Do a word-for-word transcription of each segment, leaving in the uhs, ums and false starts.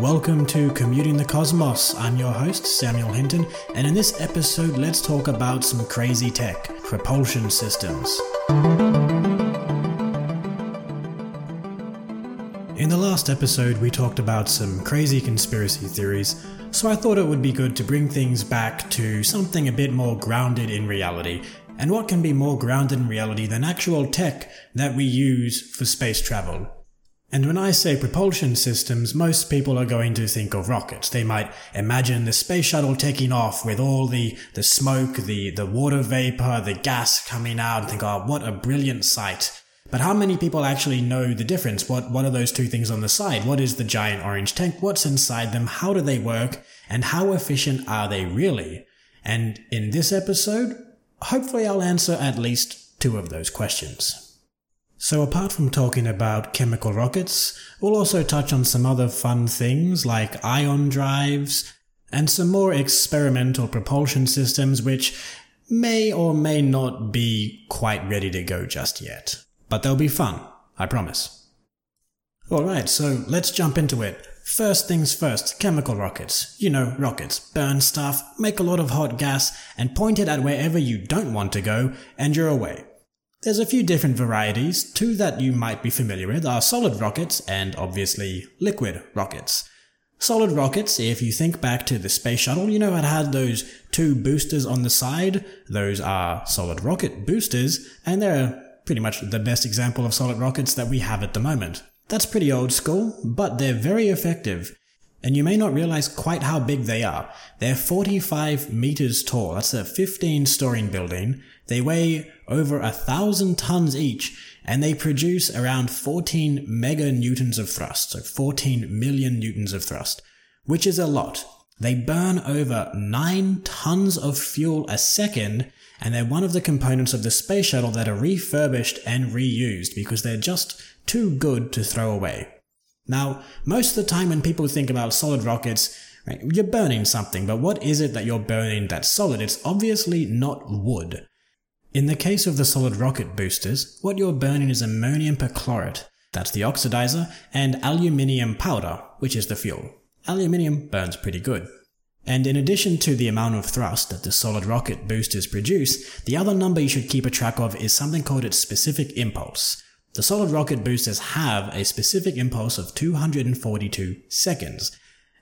Welcome to Commuting the Cosmos. I'm your host, Samuel Hinton, and in this episode, let's talk about some crazy tech, propulsion systems. In the last episode, we talked about some crazy conspiracy theories, so I thought it would be good to bring things back to something a bit more grounded in reality. And what can be more grounded in reality than actual tech that we use for space travel? And when I say propulsion systems, most people are going to think of rockets. They might imagine the space shuttle taking off with all the, the smoke, the, the water vapor, the gas coming out, and think, oh, what a brilliant sight. But how many people actually know the difference? What, what are those two things on the side? What is the giant orange tank? What's inside them? How do they work? And how efficient are they really? And in this episode, hopefully I'll answer at least two of those questions. So apart from talking about chemical rockets, we'll also touch on some other fun things like ion drives and some more experimental propulsion systems which may or may not be quite ready to go just yet. But they'll be fun, I promise. Alright, so let's jump into it. First things first, chemical rockets. You know, rockets. Burn stuff, make a lot of hot gas, and point it at wherever you don't want to go, and you're away. There's a few different varieties. Two that you might be familiar with are solid rockets and, obviously, liquid rockets. Solid rockets, if you think back to the space shuttle, you know it had those two boosters on the side. Those are solid rocket boosters, and they're pretty much the best example of solid rockets that we have at the moment. That's pretty old school, but they're very effective. And you may not realize quite how big they are. They're forty-five meters tall. That's a fifteen-story building. They weigh over a thousand tons each, and they produce around fourteen meganewtons of thrust. So fourteen million newtons of thrust, which is a lot. They burn over nine tons of fuel a second, and they're one of the components of the space shuttle that are refurbished and reused because they're just too good to throw away. Now, most of the time when people think about solid rockets, right, you're burning something, but what is it that you're burning that's solid? It's obviously not wood. In the case of the solid rocket boosters, what you're burning is ammonium perchlorate, that's the oxidizer, and aluminium powder, which is the fuel. Aluminium burns pretty good. And in addition to the amount of thrust that the solid rocket boosters produce, the other number you should keep a track of is something called its specific impulse. The solid rocket boosters have a specific impulse of two hundred forty-two seconds,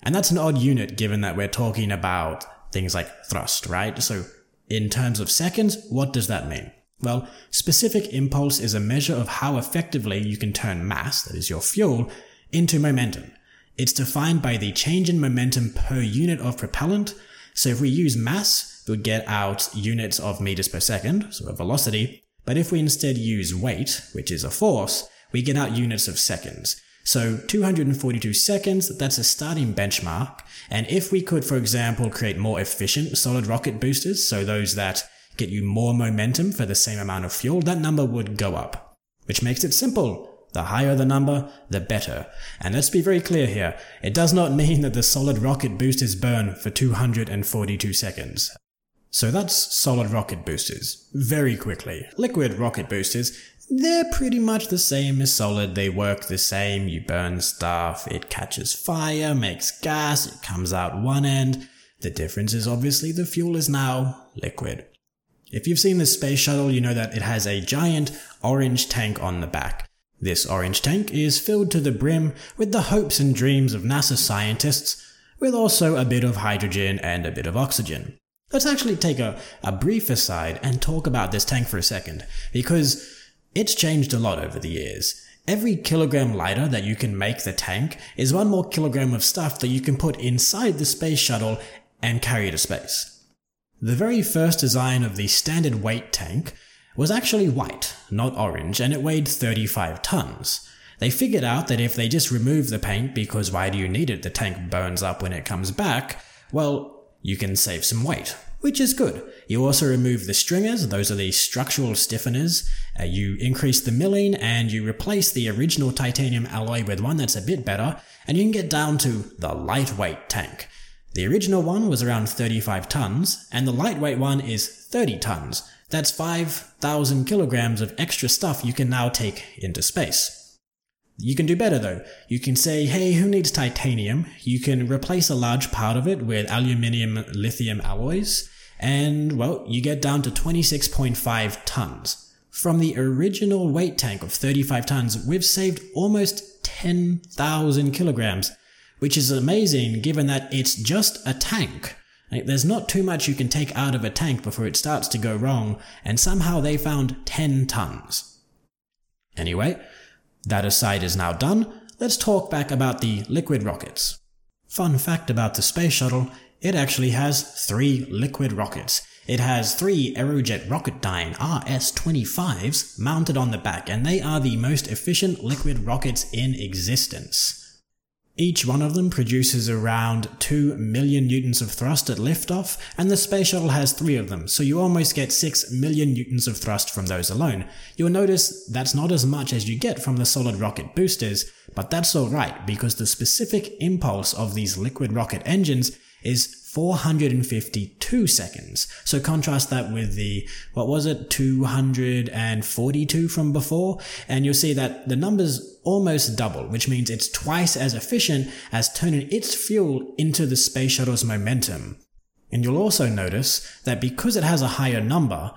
and that's an odd unit given that we're talking about things like thrust, right? So in terms of seconds, what does that mean? Well, specific impulse is a measure of how effectively you can turn mass, that is your fuel, into momentum. It's defined by the change in momentum per unit of propellant, so if we use mass, we'll get out units of meters per second, so a velocity. But if we instead use weight, which is a force, we get out units of seconds. So two hundred forty-two seconds, that's a starting benchmark. And if we could, for example, create more efficient solid rocket boosters, so those that get you more momentum for the same amount of fuel, that number would go up. Which makes it simple. The higher the number, the better. And let's be very clear here. It does not mean that the solid rocket boosters burn for two hundred forty-two seconds. So that's solid rocket boosters. Very quickly. Liquid rocket boosters, they're pretty much the same as solid. They work the same. You burn stuff, it catches fire, makes gas, it comes out one end. The difference is obviously the fuel is now liquid. If you've seen the space shuttle, you know that it has a giant orange tank on the back. This orange tank is filled to the brim with the hopes and dreams of NASA scientists, with also a bit of hydrogen and a bit of oxygen. Let's actually take a, a brief aside and talk about this tank for a second, because it's changed a lot over the years. Every kilogram lighter that you can make the tank is one more kilogram of stuff that you can put inside the space shuttle and carry to space. The very first design of the standard weight tank was actually white, not orange, and it weighed thirty-five tons. They figured out that if they just remove the paint, because why do you need it? The tank burns up when it comes back. Well, you can save some weight, which is good. You also remove the stringers, those are the structural stiffeners, uh, you increase the milling, and you replace the original titanium alloy with one that's a bit better, and you can get down to the lightweight tank. The original one was around thirty-five tons, and the lightweight one is thirty tons. That's five thousand kilograms of extra stuff you can now take into space. You can do better though. You can say, hey, who needs titanium? You can replace a large part of it with aluminium lithium alloys, and well, you get down to twenty-six point five tons. From the original weight tank of thirty-five tons, we've saved almost ten thousand kilograms, which is amazing given that it's just a tank. Like, there's not too much you can take out of a tank before it starts to go wrong, and somehow they found ten tons. Anyway, that aside is now done, let's talk back about the liquid rockets. Fun fact about the space shuttle, it actually has three liquid rockets. It has three Aerojet Rocketdyne R S twenty-fives mounted on the back, and they are the most efficient liquid rockets in existence. Each one of them produces around two million newtons of thrust at liftoff, and the space shuttle has three of them, so you almost get six million newtons of thrust from those alone. You'll notice that's not as much as you get from the solid rocket boosters, but that's alright because the specific impulse of these liquid rocket engines is four hundred fifty-two seconds, so contrast that with the, what was it, two hundred forty-two from before, and you'll see that the numbers almost double, which means it's twice as efficient as turning its fuel into the space shuttle's momentum. And you'll also notice that because it has a higher number,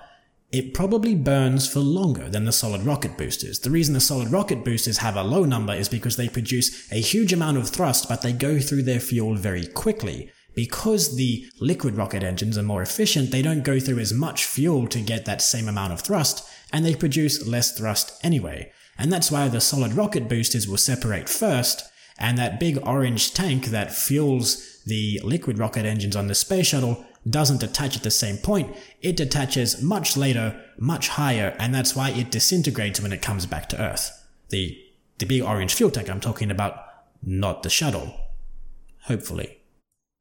it probably burns for longer than the solid rocket boosters. The reason the solid rocket boosters have a low number is because they produce a huge amount of thrust, but they go through their fuel very quickly. Because the liquid rocket engines are more efficient, they don't go through as much fuel to get that same amount of thrust, and they produce less thrust anyway. And that's why the solid rocket boosters will separate first, and that big orange tank that fuels the liquid rocket engines on the space shuttle doesn't detach at the same point. It detaches much later, much higher, and that's why it disintegrates when it comes back to Earth. The, the big orange fuel tank I'm talking about, not the shuttle. Hopefully.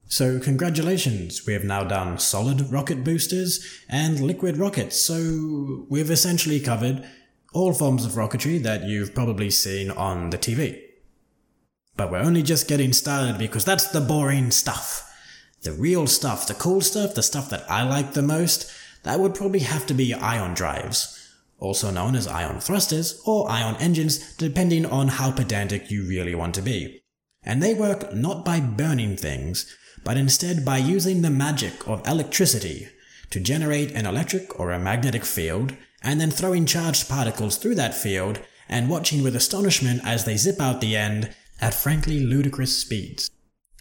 So congratulations, we have now done solid rocket boosters and liquid rockets, so we've essentially covered all forms of rocketry that you've probably seen on the T V. But we're only just getting started because that's the boring stuff. The real stuff, the cool stuff, the stuff that I like the most, that would probably have to be ion drives, also known as ion thrusters or ion engines, depending on how pedantic you really want to be. And they work not by burning things, but instead by using the magic of electricity to generate an electric or a magnetic field, and then throwing charged particles through that field and watching with astonishment as they zip out the end at frankly ludicrous speeds.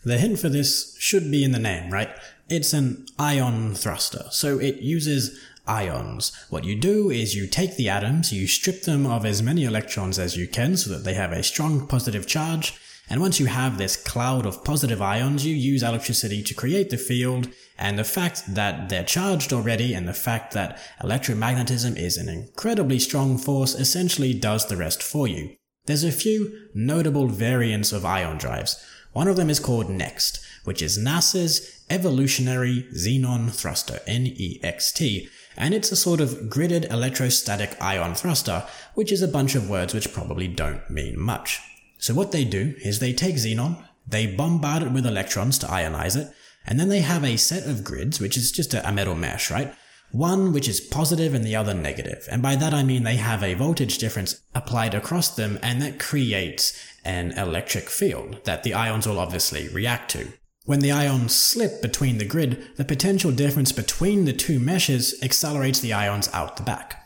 The hint for this should be in the name, right? It's an ion thruster, so it uses ions. What you do is you take the atoms, you strip them of as many electrons as you can so that they have a strong positive charge, and once you have this cloud of positive ions, you use electricity to create the field, and the fact that they're charged already and the fact that electromagnetism is an incredibly strong force essentially does the rest for you. There's a few notable variants of ion drives. One of them is called NEXT, which is NASA's Evolutionary Xenon Thruster, N E X T, and it's a sort of gridded electrostatic ion thruster, which is a bunch of words which probably don't mean much. So what they do is they take xenon, they bombard it with electrons to ionize it, and then they have a set of grids, which is just a metal mesh, right? One which is positive and the other negative, and by that I mean they have a voltage difference applied across them, and that creates an electric field that the ions will obviously react to. When the ions slip between the grid, the potential difference between the two meshes accelerates the ions out the back.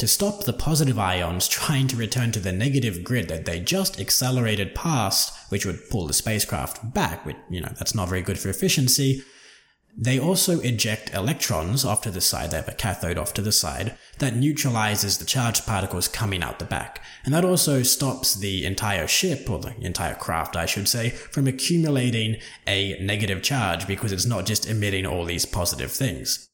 To stop the positive ions trying to return to the negative grid that they just accelerated past, which would pull the spacecraft back, which, you know, that's not very good for efficiency, they also eject electrons off to the side, they have a cathode off to the side, that neutralizes the charged particles coming out the back. And that also stops the entire ship, or the entire craft I should say, from accumulating a negative charge because it's not just emitting all these positive things.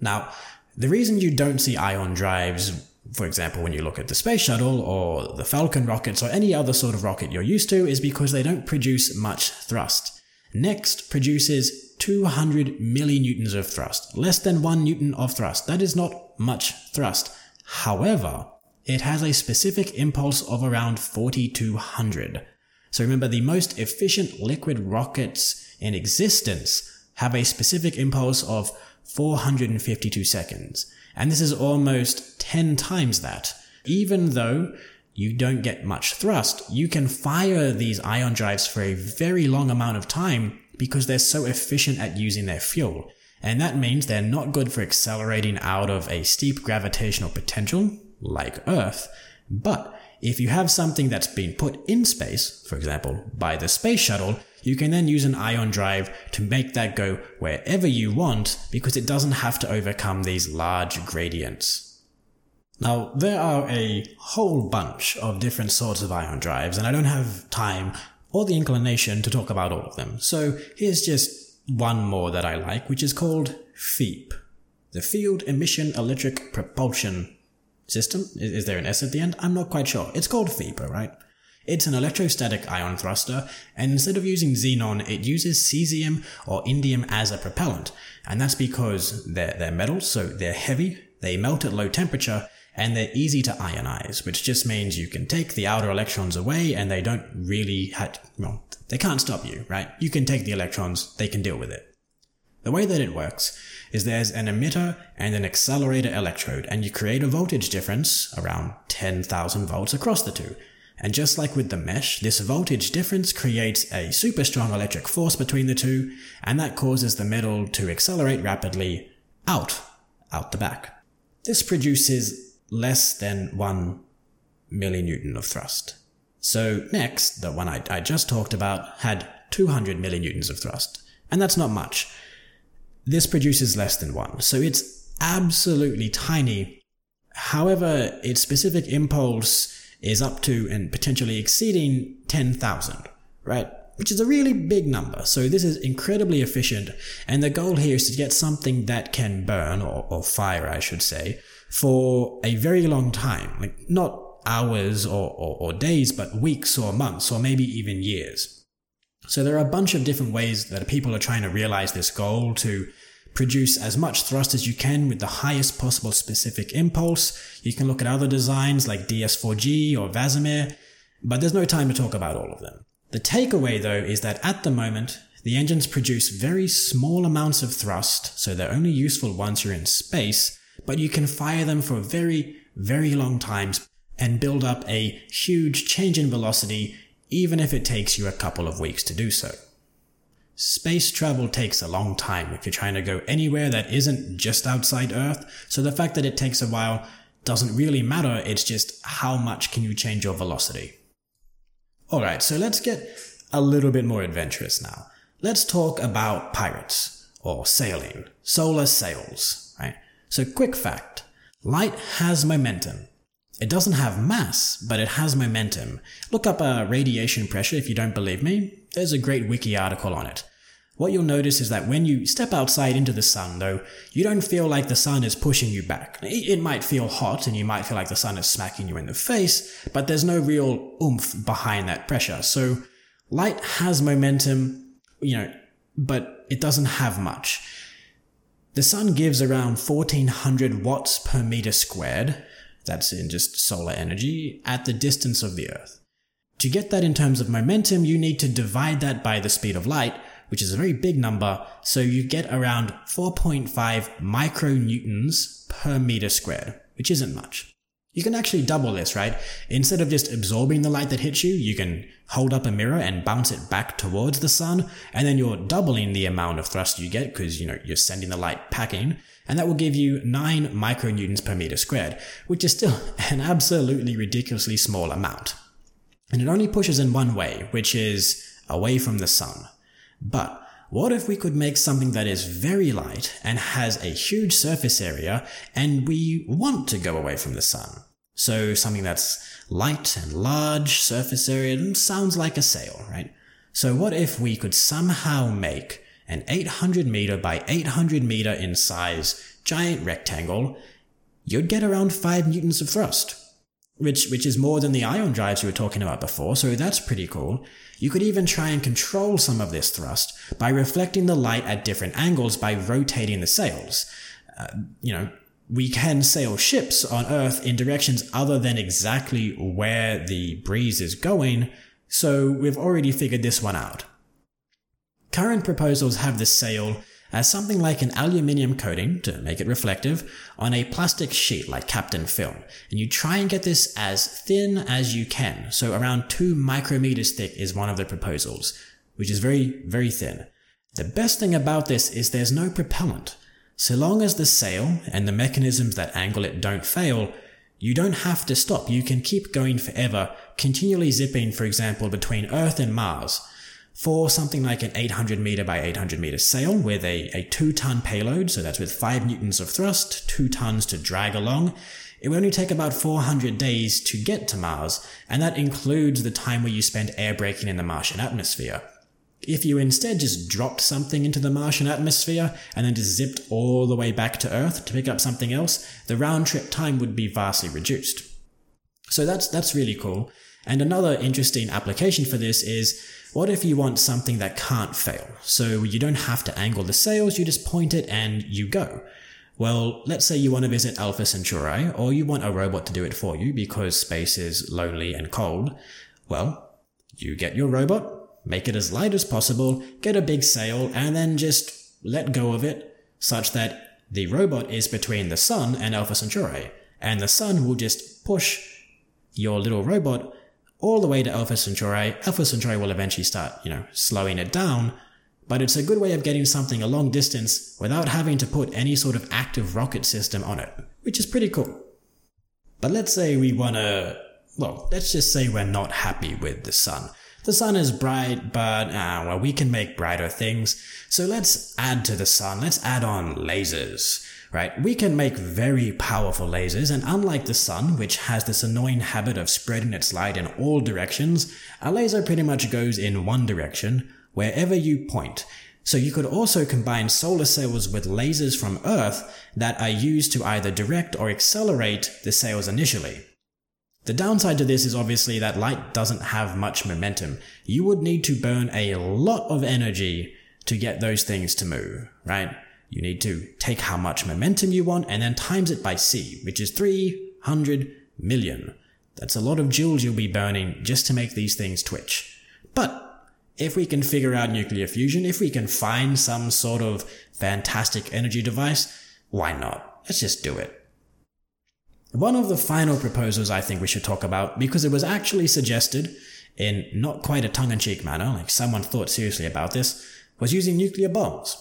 Now, the reason you don't see ion drives, for example, when you look at the space shuttle or the Falcon rockets or any other sort of rocket you're used to, is because they don't produce much thrust. NEXT produces two hundred millinewtons of thrust, less than one newton of thrust. That is not much thrust. However, it has a specific impulse of around forty-two hundred. So remember, the most efficient liquid rockets in existence have a specific impulse of four hundred fifty-two seconds, and this is almost ten times that, even though you don't get much thrust, you can fire these ion drives for a very long amount of time because they're so efficient at using their fuel. And that means they're not good for accelerating out of a steep gravitational potential, like Earth, but if you have something that's been put in space, for example, by the space shuttle, you can then use an ion drive to make that go wherever you want because it doesn't have to overcome these large gradients. Now, there are a whole bunch of different sorts of ion drives, and I don't have time or the inclination to talk about all of them, so here's just one more that I like, which is called FEEP. The Field Emission Electric Propulsion System? Is there an S at the end? I'm not quite sure. It's called FEEP, right? It's an electrostatic ion thruster, and instead of using xenon, it uses cesium or indium as a propellant, and that's because they're, they're metals, so they're heavy, they melt at low temperature, and they're easy to ionize, which just means you can take the outer electrons away and they don't really have, well, they can't stop you, right? You can take the electrons, they can deal with it. The way that it works is there's an emitter and an accelerator electrode, and you create a voltage difference around ten thousand volts across the two. And just like with the mesh, this voltage difference creates a super strong electric force between the two, and that causes the metal to accelerate rapidly out, out the back. This produces less than one millinewton of thrust. So NEXT, the one I, I just talked about, had two hundred millinewtons of thrust, and that's not much. This produces less than one, so it's absolutely tiny. However, its specific impulse is up to and potentially exceeding ten thousand, right? Which is a really big number, so this is incredibly efficient, and the goal here is to get something that can burn, or, or fire I should say, for a very long time. Like, not hours or, or, or days, but weeks or months, or maybe even years. So there are a bunch of different ways that people are trying to realize this goal, to produce as much thrust as you can with the highest possible specific impulse. You can look at other designs like D S four G or VASIMR, but there's no time to talk about all of them. The takeaway though is that at the moment, the engines produce very small amounts of thrust, so they're only useful once you're in space, but you can fire them for very, very long times and build up a huge change in velocity even if it takes you a couple of weeks to do so. Space travel takes a long time if you're trying to go anywhere that isn't just outside Earth, so the fact that it takes a while doesn't really matter, it's just how much can you change your velocity. Alright, so let's get a little bit more adventurous now. Let's talk about pirates, or sailing, solar sails, right? So quick fact, light has momentum. It doesn't have mass, but it has momentum. Look up uh, radiation pressure if you don't believe me. There's a great wiki article on it. What you'll notice is that when you step outside into the sun though, you don't feel like the sun is pushing you back. It might feel hot and you might feel like the sun is smacking you in the face, but there's no real oomph behind that pressure. So light has momentum, you know, but it doesn't have much. The sun gives around fourteen hundred watts per meter squared. That's in just solar energy, at the distance of the Earth. To get that in terms of momentum, you need to divide that by the speed of light, which is a very big number, so you get around four point five micronewtons per meter squared, which isn't much. You can actually double this, right? Instead of just absorbing the light that hits you, you can hold up a mirror and bounce it back towards the sun, and then you're doubling the amount of thrust you get because, you know, you're sending the light packing, and that will give you nine micronewtons per meter squared, which is still an absolutely ridiculously small amount. And it only pushes in one way, which is away from the sun. But what if we could make something that is very light and has a huge surface area and we want to go away from the sun? So something that's light and large surface area sounds like a sail, right? So what if we could somehow make an eight hundred meter by eight hundred meter in size giant rectangle? You'd get around five newtons of thrust, which which is more than the ion drives you were talking about before, so that's pretty cool. You could even try and control some of this thrust by reflecting the light at different angles by rotating the sails. Uh, you know, we can sail ships on Earth in directions other than exactly where the breeze is going, so we've already figured this one out. Current proposals have the sail as something like an aluminium coating, to make it reflective, on a plastic sheet like Kapton film, and you try and get this as thin as you can, so around two micrometers thick is one of the proposals, which is very, very thin. The best thing about this is there's no propellant. So long as the sail and the mechanisms that angle it don't fail, you don't have to stop, you can keep going forever, continually zipping, for example, between Earth and Mars. For something like an eight hundred meter by eight hundred meter sail with a, a two ton payload, so that's with five newtons of thrust, two tons to drag along, it would only take about four hundred days to get to Mars, and that includes the time where you spend air braking in the Martian atmosphere. If you instead just dropped something into the Martian atmosphere and then just zipped all the way back to Earth to pick up something else, the round-trip time would be vastly reduced. So that's that's really cool. And another interesting application for this is, what if you want something that can't fail? So you don't have to angle the sails, you just point it and you go. Well, let's say you want to visit Alpha Centauri, or you want a robot to do it for you because space is lonely and cold. Well, you get your robot, make it as light as possible, get a big sail, and then just let go of it such that the robot is between the sun and Alpha Centauri, and the sun will just push your little robot all the way to Alpha Centauri. Alpha Centauri will eventually start, you know, slowing it down, but it's a good way of getting something a long distance without having to put any sort of active rocket system on it, which is pretty cool. But let's say we wanna, well, let's just say we're not happy with the sun. The sun is bright, but ah, well, we can make brighter things, so let's add to the sun, let's add on lasers. Right, we can make very powerful lasers, and unlike the sun, which has this annoying habit of spreading its light in all directions, a laser pretty much goes in one direction, wherever you point. So you could also combine solar sails with lasers from Earth that are used to either direct or accelerate the sails initially. The downside to this is obviously that light doesn't have much momentum. You would need to burn a lot of energy to get those things to move, right? You need to take how much momentum you want and then times it by C, which is three hundred million. That's a lot of joules you'll be burning just to make these things twitch. But if we can figure out nuclear fusion, if we can find some sort of fantastic energy device, why not? Let's just do it. One of the final proposals I think we should talk about, because it was actually suggested in not quite a tongue-in-cheek manner, like someone thought seriously about this, was using nuclear bombs.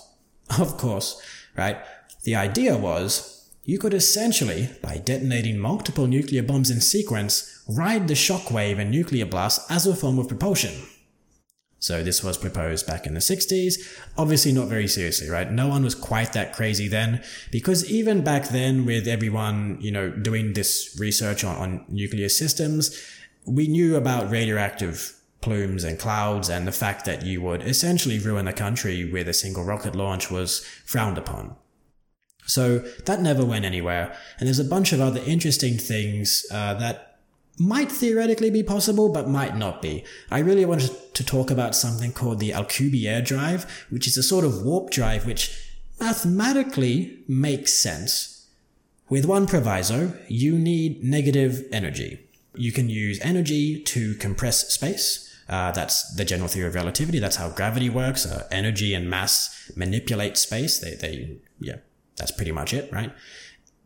Of course, right? The idea was, you could essentially, by detonating multiple nuclear bombs in sequence, ride the shockwave and nuclear blast as a form of propulsion. So this was proposed back in the sixties, obviously not very seriously, right? No one was quite that crazy then, because even back then with everyone, you know, doing this research on, on nuclear systems, we knew about radioactive plumes and clouds, and the fact that you would essentially ruin a country with a single rocket launch was frowned upon. So that never went anywhere, and there's a bunch of other interesting things uh, that might theoretically be possible but might not be. I really wanted to talk about something called the Alcubierre drive, which is a sort of warp drive which mathematically makes sense. With one proviso, you need negative energy. You can use energy to compress space. Uh, that's the general theory of relativity. That's how gravity works. Uh, energy and mass manipulate space. They, they, yeah, that's pretty much it, right?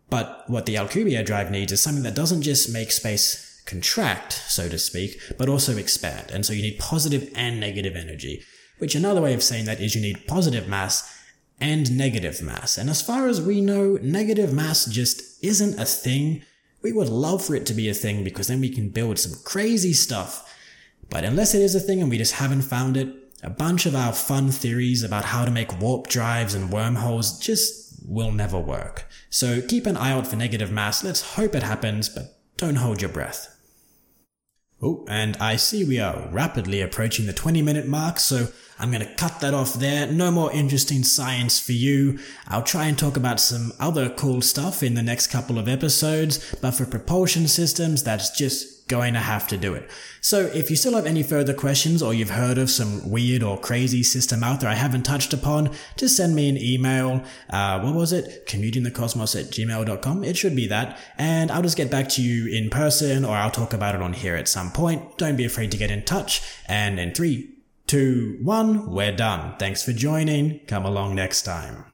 But what the Alcubierre drive needs is something that doesn't just make space contract, so to speak, but also expand. And so you need positive and negative energy, which another way of saying that is you need positive mass and negative mass. And as far as we know, negative mass just isn't a thing. We would love for it to be a thing because then we can build some crazy stuff. But unless it is a thing and we just haven't found it, a bunch of our fun theories about how to make warp drives and wormholes just will never work. So keep an eye out for negative mass, let's hope it happens, but don't hold your breath. Oh, and I see we are rapidly approaching the twenty minute mark, so I'm going to cut that off there. No more interesting science for you. I'll try and talk about some other cool stuff in the next couple of episodes, but for propulsion systems, that's just going to have to do it. So if you still have any further questions or you've heard of some weird or crazy system out there I haven't touched upon, just send me an email. Uh, what was it? commuting the cosmos at gmail dot com. It should be that. And I'll just get back to you in person, or I'll talk about it on here at some point. Don't be afraid to get in touch. And in three, two, one, we're done. Thanks for joining. Come along next time.